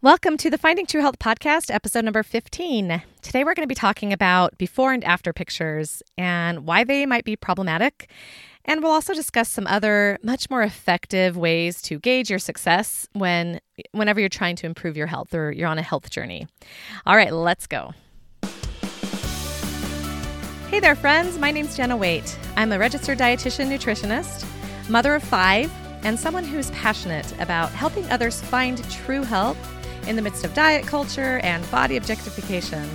Welcome to the Finding True Health podcast, episode number 15. Today we're going to be talking about before and after pictures and why they might be problematic. And we'll also discuss some other much more effective ways to gauge your success whenever you're trying to improve your health or you're on a health journey. All right, let's go. Hey there, friends. My name's Jenna Waite. I'm a registered dietitian nutritionist, mother of 5, and someone who's passionate about helping others find true health in the midst of diet culture and body objectification.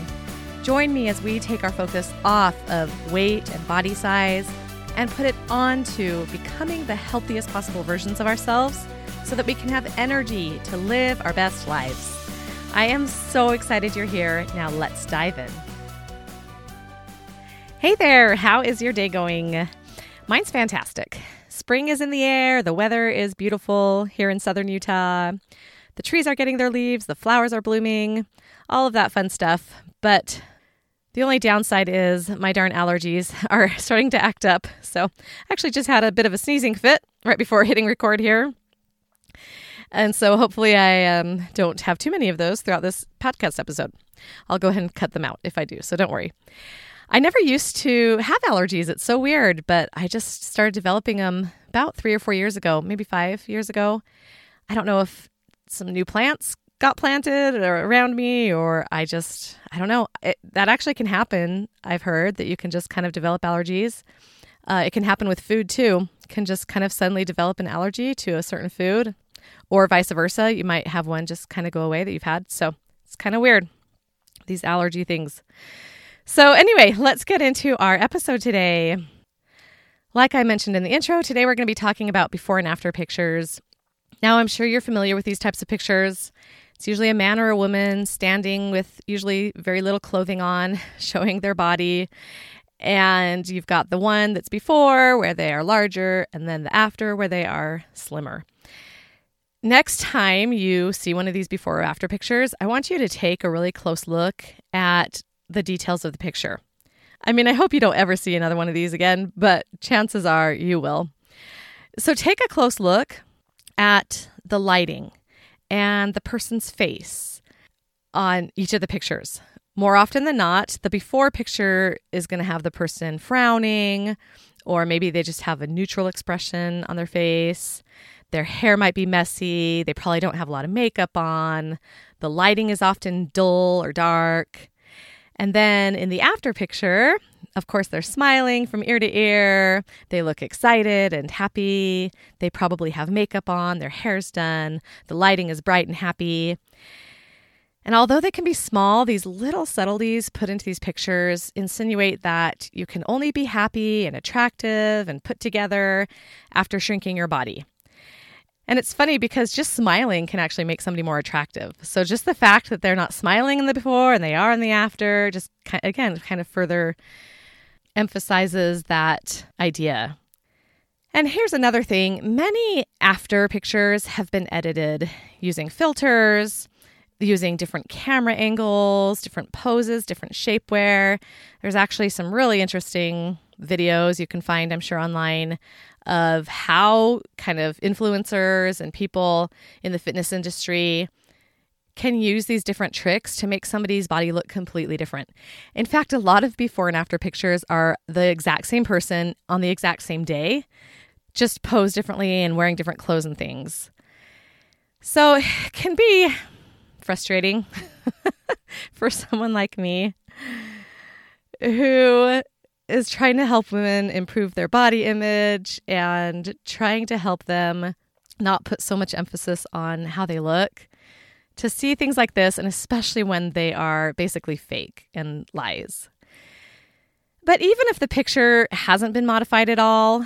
Join me as we take our focus off of weight and body size and put it on to becoming the healthiest possible versions of ourselves so that we can have energy to live our best lives. I am so excited you're here. Now let's dive in. Hey there, how is your day going? Mine's fantastic. Spring is in the air, the weather is beautiful here in southern Utah. The trees are getting their leaves, the flowers are blooming, all of that fun stuff. But the only downside is my darn allergies are starting to act up. So I actually just had a bit of a sneezing fit right before hitting record here. And so hopefully I don't have too many of those throughout this podcast episode. I'll go ahead and cut them out if I do, so don't worry. I never used to have allergies. It's so weird, but I just started developing them about 3 or 4 years ago, maybe 5 years ago. I don't know if some new plants got planted or around me, or I don't know. That actually can happen. I've heard that you can just kind of develop allergies. It can happen with food too. You can just kind of suddenly develop an allergy to a certain food, or vice versa. You might have one just kind of go away that you've had. So it's kind of weird, these allergy things. So anyway, let's get into our episode today. Like I mentioned in the intro, today we're going to be talking about before and after pictures. Now, I'm sure you're familiar with these types of pictures. It's usually a man or a woman standing with usually very little clothing on, showing their body. And you've got the one that's before where they are larger, and then the after where they are slimmer. Next time you see one of these before or after pictures, I want you to take a really close look at the details of the picture. I mean, I hope you don't ever see another one of these again, but chances are you will. So take a close look at the lighting and the person's face on each of the pictures. More often than not, the before picture is going to have the person frowning, or maybe they just have a neutral expression on their face. Their hair might be messy. They probably don't have a lot of makeup on. The lighting is often dull or dark. And then in the after picture, of course, they're smiling from ear to ear. They look excited and happy. They probably have makeup on, their hair's done, the lighting is bright and happy. And although they can be small, these little subtleties put into these pictures insinuate that you can only be happy and attractive and put together after shrinking your body. And it's funny because just smiling can actually make somebody more attractive. So just the fact that they're not smiling in the before and they are in the after just, again, kind of further emphasizes that idea. And here's another thing. Many after pictures have been edited using filters, using different camera angles, different poses, different shapewear. There's actually some really interesting videos you can find, I'm sure, online of how kind of influencers and people in the fitness industry can use these different tricks to make somebody's body look completely different. In fact, a lot of before and after pictures are the exact same person on the exact same day, just posed differently and wearing different clothes and things. So it can be frustrating for someone like me who is trying to help women improve their body image and trying to help them not put so much emphasis on how they look, to see things like this, and especially when they are basically fake and lies. But even if the picture hasn't been modified at all,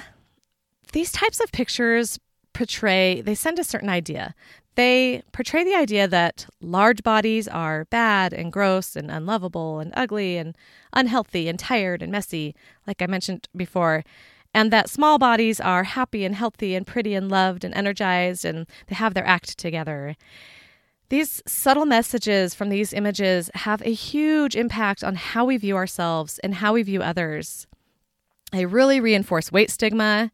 these types of pictures they send a certain idea. They portray the idea that large bodies are bad and gross and unlovable and ugly and unhealthy and tired and messy, like I mentioned before, and that small bodies are happy and healthy and pretty and loved and energized and they have their act together. These subtle messages from these images have a huge impact on how we view ourselves and how we view others. They really reinforce weight stigma.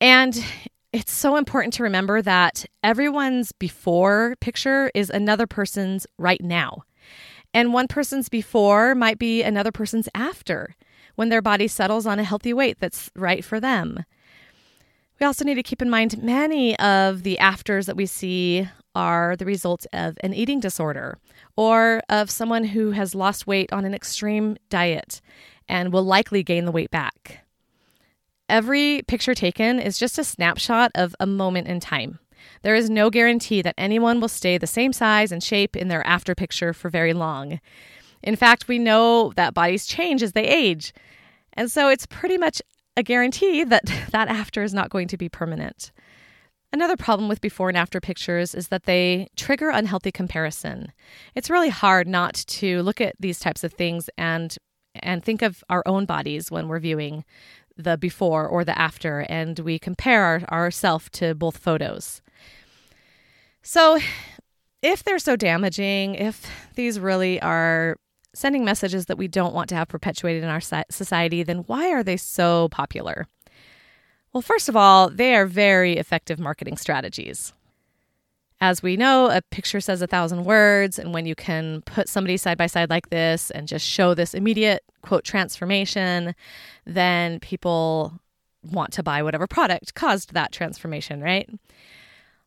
And it's so important to remember that everyone's before picture is another person's right now. And one person's before might be another person's after, when their body settles on a healthy weight that's right for them. We also need to keep in mind many of the afters that we see are the result of an eating disorder or of someone who has lost weight on an extreme diet and will likely gain the weight back. Every picture taken is just a snapshot of a moment in time. There is no guarantee that anyone will stay the same size and shape in their after picture for very long. In fact, we know that bodies change as they age. And so it's pretty much a guarantee that that after is not going to be permanent. Another problem with before and after pictures is that they trigger unhealthy comparison. It's really hard not to look at these types of things and think of our own bodies when we're viewing the before or the after, and we compare ourselves to both photos. So if they're so damaging, if these really are sending messages that we don't want to have perpetuated in our society, then why are they so popular? Well, first of all, they are very effective marketing strategies. As we know, a picture says 1,000 words, and when you can put somebody side by side like this and just show this immediate, quote, transformation, then people want to buy whatever product caused that transformation, right?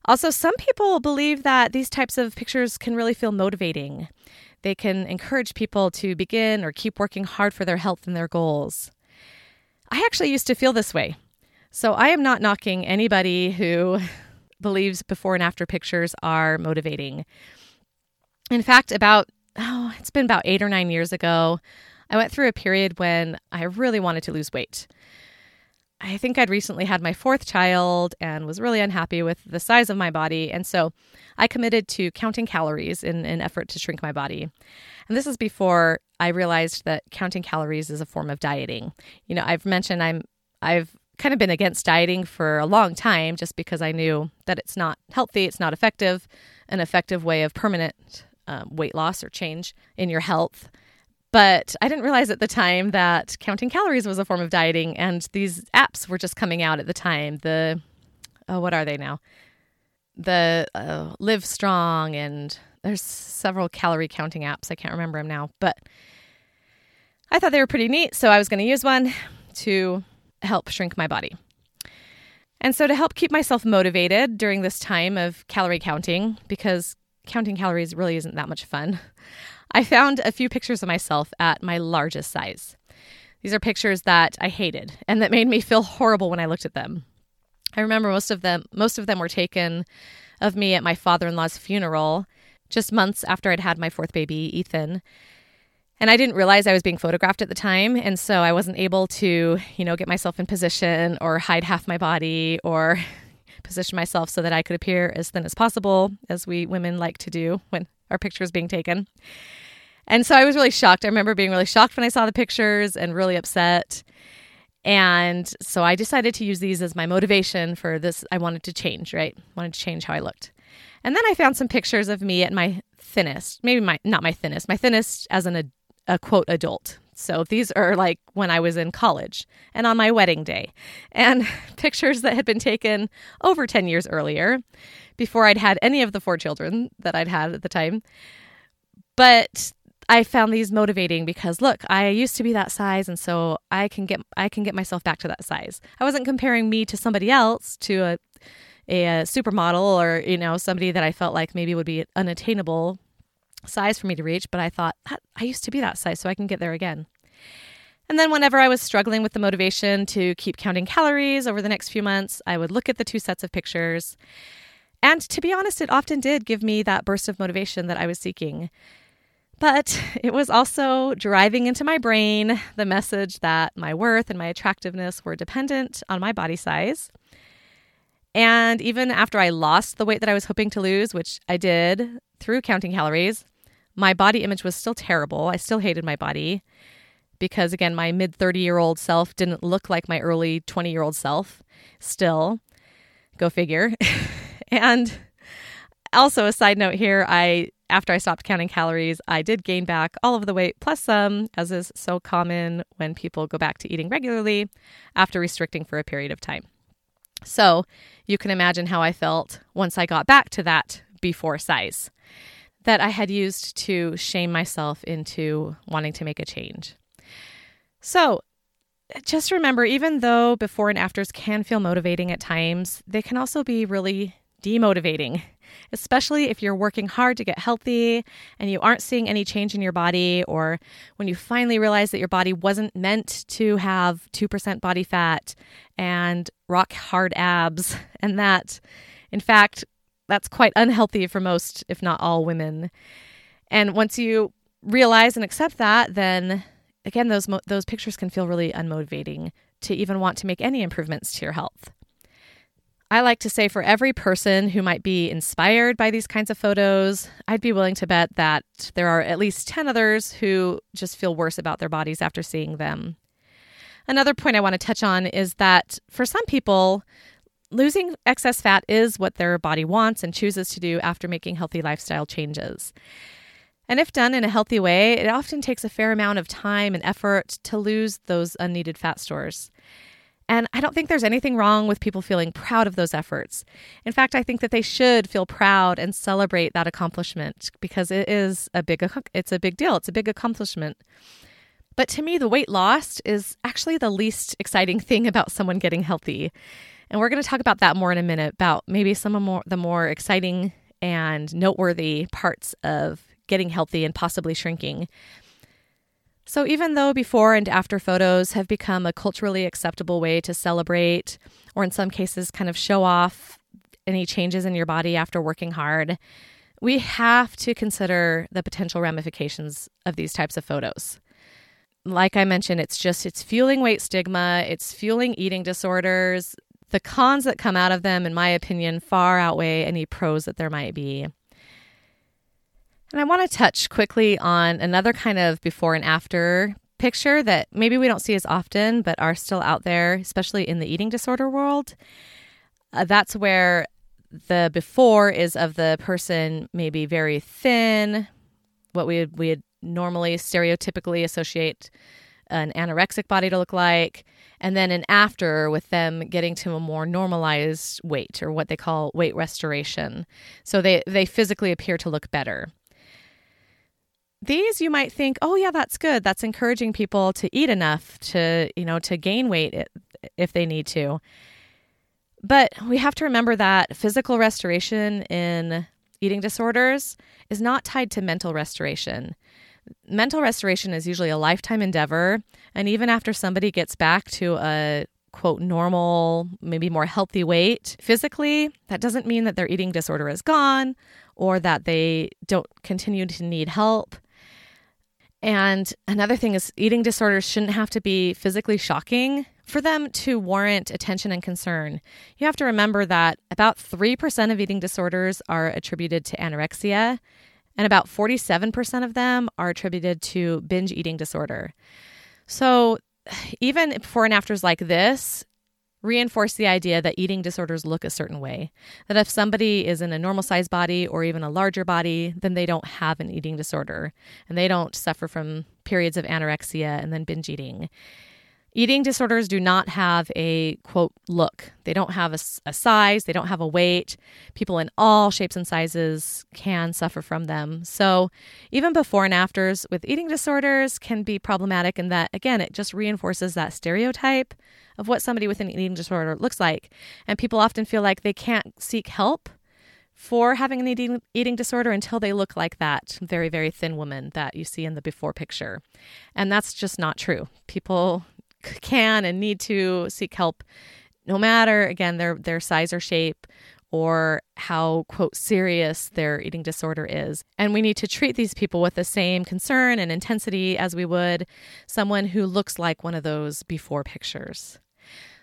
Also, some people believe that these types of pictures can really feel motivating. They can encourage people to begin or keep working hard for their health and their goals. I actually used to feel this way. So I am not knocking anybody who believes before and after pictures are motivating. In fact, it's been about 8 or 9 years ago, I went through a period when I really wanted to lose weight. I think I'd recently had my 4th child and was really unhappy with the size of my body. And so I committed to counting calories in an effort to shrink my body. And this is before I realized that counting calories is a form of dieting. You know, I've mentioned I've kind of been against dieting for a long time just because I knew that it's not healthy, it's not effective, an effective way of permanent weight loss or change in your health. But I didn't realize at the time that counting calories was a form of dieting, and these apps were just coming out at the time. What are they now? The Live Strong, and there's several calorie counting apps. I can't remember them now, but I thought they were pretty neat, so I was going to use one to help shrink my body. And so to help keep myself motivated during this time of calorie counting, because counting calories really isn't that much fun, I found a few pictures of myself at my largest size. These are pictures that I hated and that made me feel horrible when I looked at them. I remember most of them were taken of me at my father-in-law's funeral just months after I'd had my 4th baby, Ethan. And I didn't realize I was being photographed at the time, and so I wasn't able to, get myself in position or hide half my body or position myself so that I could appear as thin as possible, as we women like to do when our picture is being taken. And so I was really shocked. I remember being really shocked when I saw the pictures and really upset. And so I decided to use these as my motivation for this. I wanted to change, right? I wanted to change how I looked. And then I found some pictures of me at my thinnest, my thinnest as a quote adult. So these are like when I was in college and on my wedding day, and pictures that had been taken over 10 years earlier before I'd had any of the 4 children that I'd had at the time. But I found these motivating because, look, I used to be that size, and so I can get myself back to that size. I wasn't comparing me to somebody else, to a supermodel or, somebody that I felt like maybe would be unattainable size for me to reach, but I thought, I used to be that size, so I can get there again. And then whenever I was struggling with the motivation to keep counting calories over the next few months, I would look at the 2 sets of pictures. And to be honest, it often did give me that burst of motivation that I was seeking. But it was also driving into my brain the message that my worth and my attractiveness were dependent on my body size. And even after I lost the weight that I was hoping to lose, which I did through counting calories, my body image was still terrible. I still hated my body because, again, my mid-30-year-old self didn't look like my early 20-year-old self still. Go figure. And also a side note here, after I stopped counting calories, I did gain back all of the weight plus some, as is so common when people go back to eating regularly after restricting for a period of time. So you can imagine how I felt once I got back to that before size that I had used to shame myself into wanting to make a change. So just remember, even though before and afters can feel motivating at times, they can also be really demotivating, especially if you're working hard to get healthy and you aren't seeing any change in your body, or when you finally realize that your body wasn't meant to have 2% body fat and rock hard abs, and that, in fact, that's quite unhealthy for most, if not all, women. And once you realize and accept that, then again, those pictures can feel really unmotivating to even want to make any improvements to your health. I like to say for every person who might be inspired by these kinds of photos, I'd be willing to bet that there are at least 10 others who just feel worse about their bodies after seeing them. Another point I want to touch on is that for some people, losing excess fat is what their body wants and chooses to do after making healthy lifestyle changes. And if done in a healthy way, it often takes a fair amount of time and effort to lose those unneeded fat stores. And I don't think there's anything wrong with people feeling proud of those efforts. In fact, I think that they should feel proud and celebrate that accomplishment because it's a big deal. It's a big accomplishment. But to me, the weight lost is actually the least exciting thing about someone getting healthy. And we're going to talk about that more in a minute, about maybe some of the more exciting and noteworthy parts of getting healthy and possibly shrinking. So even though before and after photos have become a culturally acceptable way to celebrate, or in some cases kind of show off any changes in your body after working hard, we have to consider the potential ramifications of these types of photos. Like I mentioned, it's fueling weight stigma, it's fueling eating disorders. The cons that come out of them, in my opinion, far outweigh any pros that there might be. And I want to touch quickly on another kind of before and after picture that maybe we don't see as often, but are still out there, especially in the eating disorder world. That's where the before is of the person maybe very thin, what we would normally stereotypically associate an anorexic body to look like, and then an after with them getting to a more normalized weight, or what they call weight restoration. So they physically appear to look better. These you might think, oh yeah, that's good. That's encouraging people to eat enough to gain weight if they need to. But we have to remember that physical restoration in eating disorders is not tied to mental restoration. Mental restoration is usually a lifetime endeavor. And even after somebody gets back to a quote normal, maybe more healthy weight physically, that doesn't mean that their eating disorder is gone or that they don't continue to need help. And another thing is, eating disorders shouldn't have to be physically shocking for them to warrant attention and concern. You have to remember that about 3% of eating disorders are attributed to anorexia, and about 47% of them are attributed to binge eating disorder. So even before and afters like this reinforce the idea that eating disorders look a certain way, that if somebody is in a normal size body or even a larger body, then they don't have an eating disorder and they don't suffer from periods of anorexia and then binge eating. Eating disorders do not have a, quote, look. They don't have a size. They don't have a weight. People in all shapes and sizes can suffer from them. So even before and afters with eating disorders can be problematic in that, again, it just reinforces that stereotype of what somebody with an eating disorder looks like. And people often feel like they can't seek help for having an eating disorder until they look like that very, very thin woman that you see in the before picture. And that's just not true. People can and need to seek help no matter, again, their size or shape, or how, quote, serious their eating disorder is. And we need to treat these people with the same concern and intensity as we would someone who looks like one of those before pictures.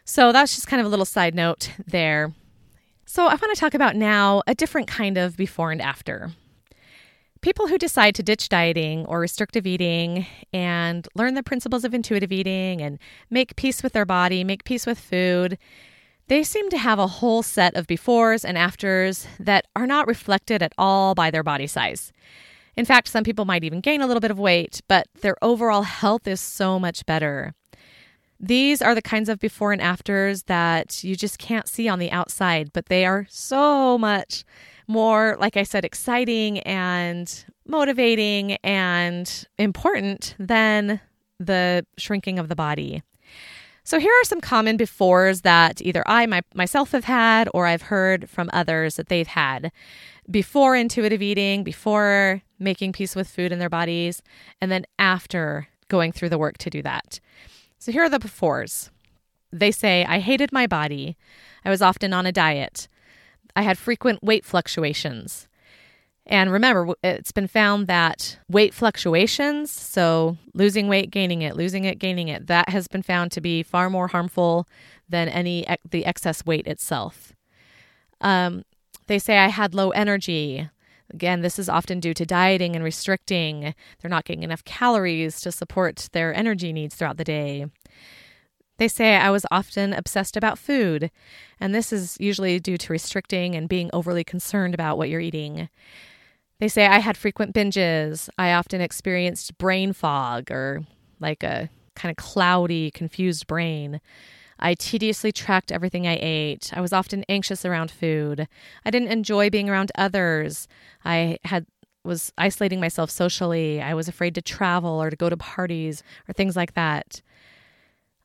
So that's just kind of a little side note there. So I want to talk about now a different kind of before and after. People who decide to ditch dieting or restrictive eating and learn the principles of intuitive eating and make peace with their body, make peace with food, they seem to have a whole set of befores and afters that are not reflected at all by their body size. In fact, some people might even gain a little bit of weight, but their overall health is so much better. These are the kinds of before and afters that you just can't see on the outside, but they are so much more, like I said, exciting and motivating and important than the shrinking of the body. So here are some common befores that either I myself have had or I've heard from others that they've had. Before intuitive eating, before making peace with food in their bodies, and then after going through the work to do that. So here are the befores. They say, I hated my body. I was often on a diet. I had frequent weight fluctuations. And remember, it's been found that weight fluctuations, so losing weight, gaining it, losing it, gaining it, that has been found to be far more harmful than the excess weight itself. They say I had low energy. Again, this is often due to dieting and restricting. They're not getting enough calories to support their energy needs throughout the day. They say I was often obsessed about food, and this is usually due to restricting and being overly concerned about what you're eating. They say I had frequent binges. I often experienced brain fog or like a kind of cloudy, confused brain. I tediously tracked everything I ate. I was often anxious around food. I didn't enjoy being around others. I was isolating myself socially. I was afraid to travel or to go to parties or things like that.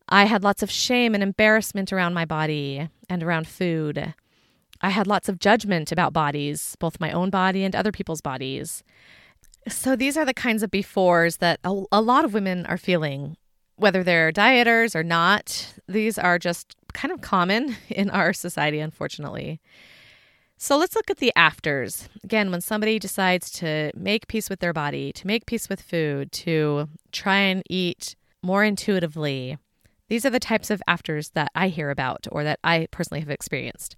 I had lots of shame and embarrassment around my body and around food. I had lots of judgment about bodies, both my own body and other people's bodies. So these are the kinds of befores that a lot of women are feeling, whether they're dieters or not. These are just kind of common in our society, unfortunately. So let's look at the afters. Again, when somebody decides to make peace with their body, to make peace with food, to try and eat more intuitively, these are the types of afters that I hear about or that I personally have experienced.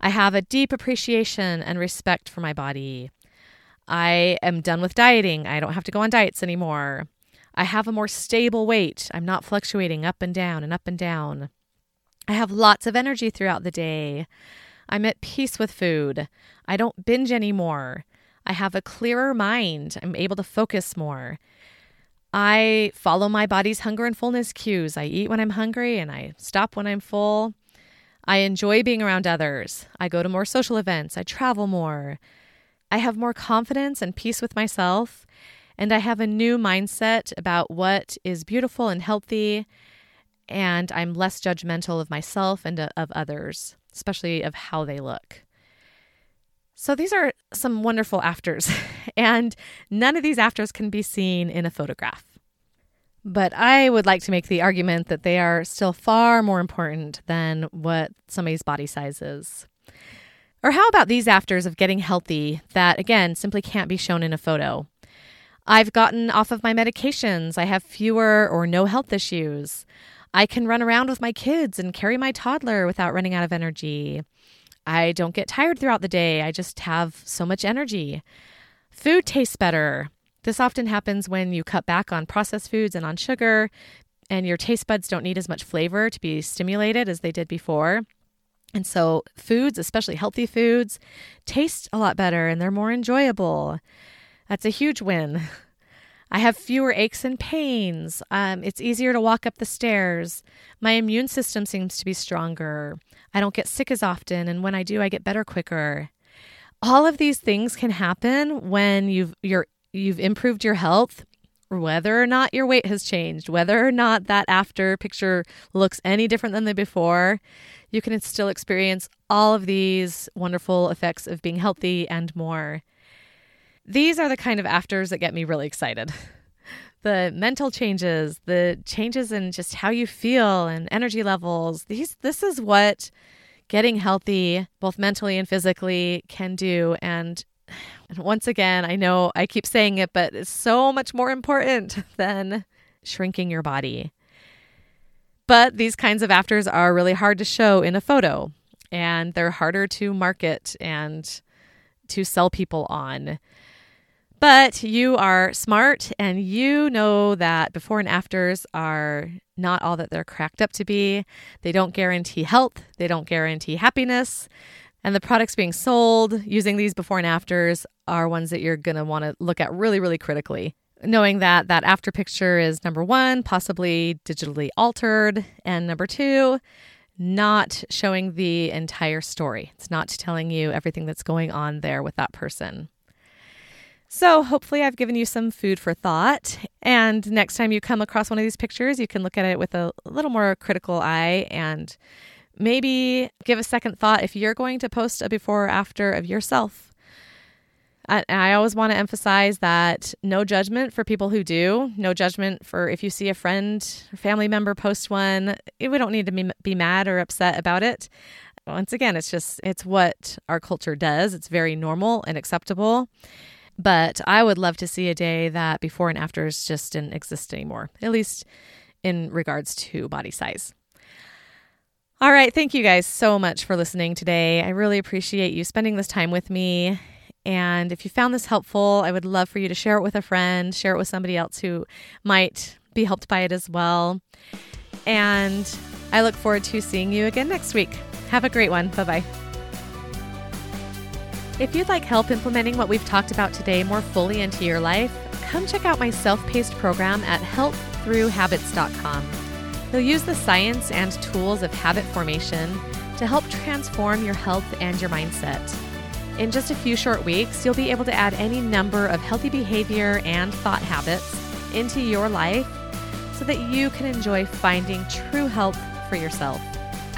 I have a deep appreciation and respect for my body. I am done with dieting. I don't have to go on diets anymore. I have a more stable weight. I'm not fluctuating up and down and up and down. I have lots of energy throughout the day. I'm at peace with food. I don't binge anymore. I have a clearer mind. I'm able to focus more. I follow my body's hunger and fullness cues. I eat when I'm hungry and I stop when I'm full. I enjoy being around others. I go to more social events. I travel more. I have more confidence and peace with myself. And I have a new mindset about what is beautiful and healthy. And I'm less judgmental of myself and of others, especially of how they look. So these are some wonderful afters, and none of these afters can be seen in a photograph. But I would like to make the argument that they are still far more important than what somebody's body size is. Or how about these afters of getting healthy that, again, simply can't be shown in a photo? I've gotten off of my medications. I have fewer or no health issues. I can run around with my kids and carry my toddler without running out of energy. I don't get tired throughout the day. I just have so much energy. Food tastes better. This often happens when you cut back on processed foods and on sugar, and your taste buds don't need as much flavor to be stimulated as they did before. And so foods, especially healthy foods, taste a lot better and they're more enjoyable. That's a huge win. I have fewer aches and pains. It's easier to walk up the stairs. My immune system seems to be stronger. I don't get sick as often, and when I do, I get better quicker. All of these things can happen when you've improved your health, whether or not your weight has changed, whether or not that after picture looks any different than the before. You can still experience all of these wonderful effects of being healthy and more. These are the kind of afters that get me really excited. The mental changes, the changes in just how you feel and energy levels. This is what getting healthy, both mentally and physically, can do. And once again, I know I keep saying it, but it's so much more important than shrinking your body. But these kinds of afters are really hard to show in a photo, and they're harder to market and to sell people on. But you are smart and you know that before and afters are not all that they're cracked up to be. They don't guarantee health. They don't guarantee happiness. And the products being sold using these before and afters are ones that you're going to want to look at really, really critically. knowing that that after picture is, number one, possibly digitally altered, and number two, not showing the entire story. It's not telling you everything that's going on there with that person. So hopefully I've given you some food for thought. And next time you come across one of these pictures, you can look at it with a little more critical eye and maybe give a second thought if you're going to post a before or after of yourself. I always want to emphasize that no judgment for people who do, no judgment for if you see a friend or family member post one. We don't need to be mad or upset about it. Once again, it's what our culture does. It's very normal and acceptable. But I would love to see a day that before and afters just didn't exist anymore, at least in regards to body size. All right. Thank you guys so much for listening today. I really appreciate you spending this time with me. And if you found this helpful, I would love for you to share it with a friend, share it with somebody else who might be helped by it as well. And I look forward to seeing you again next week. Have a great one. Bye-bye. If you'd like help implementing what we've talked about today more fully into your life, come check out my self-paced program at healththroughhabits.com. You'll use the science and tools of habit formation to help transform your health and your mindset. In just a few short weeks, you'll be able to add any number of healthy behavior and thought habits into your life so that you can enjoy finding true health for yourself.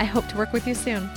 I hope to work with you soon.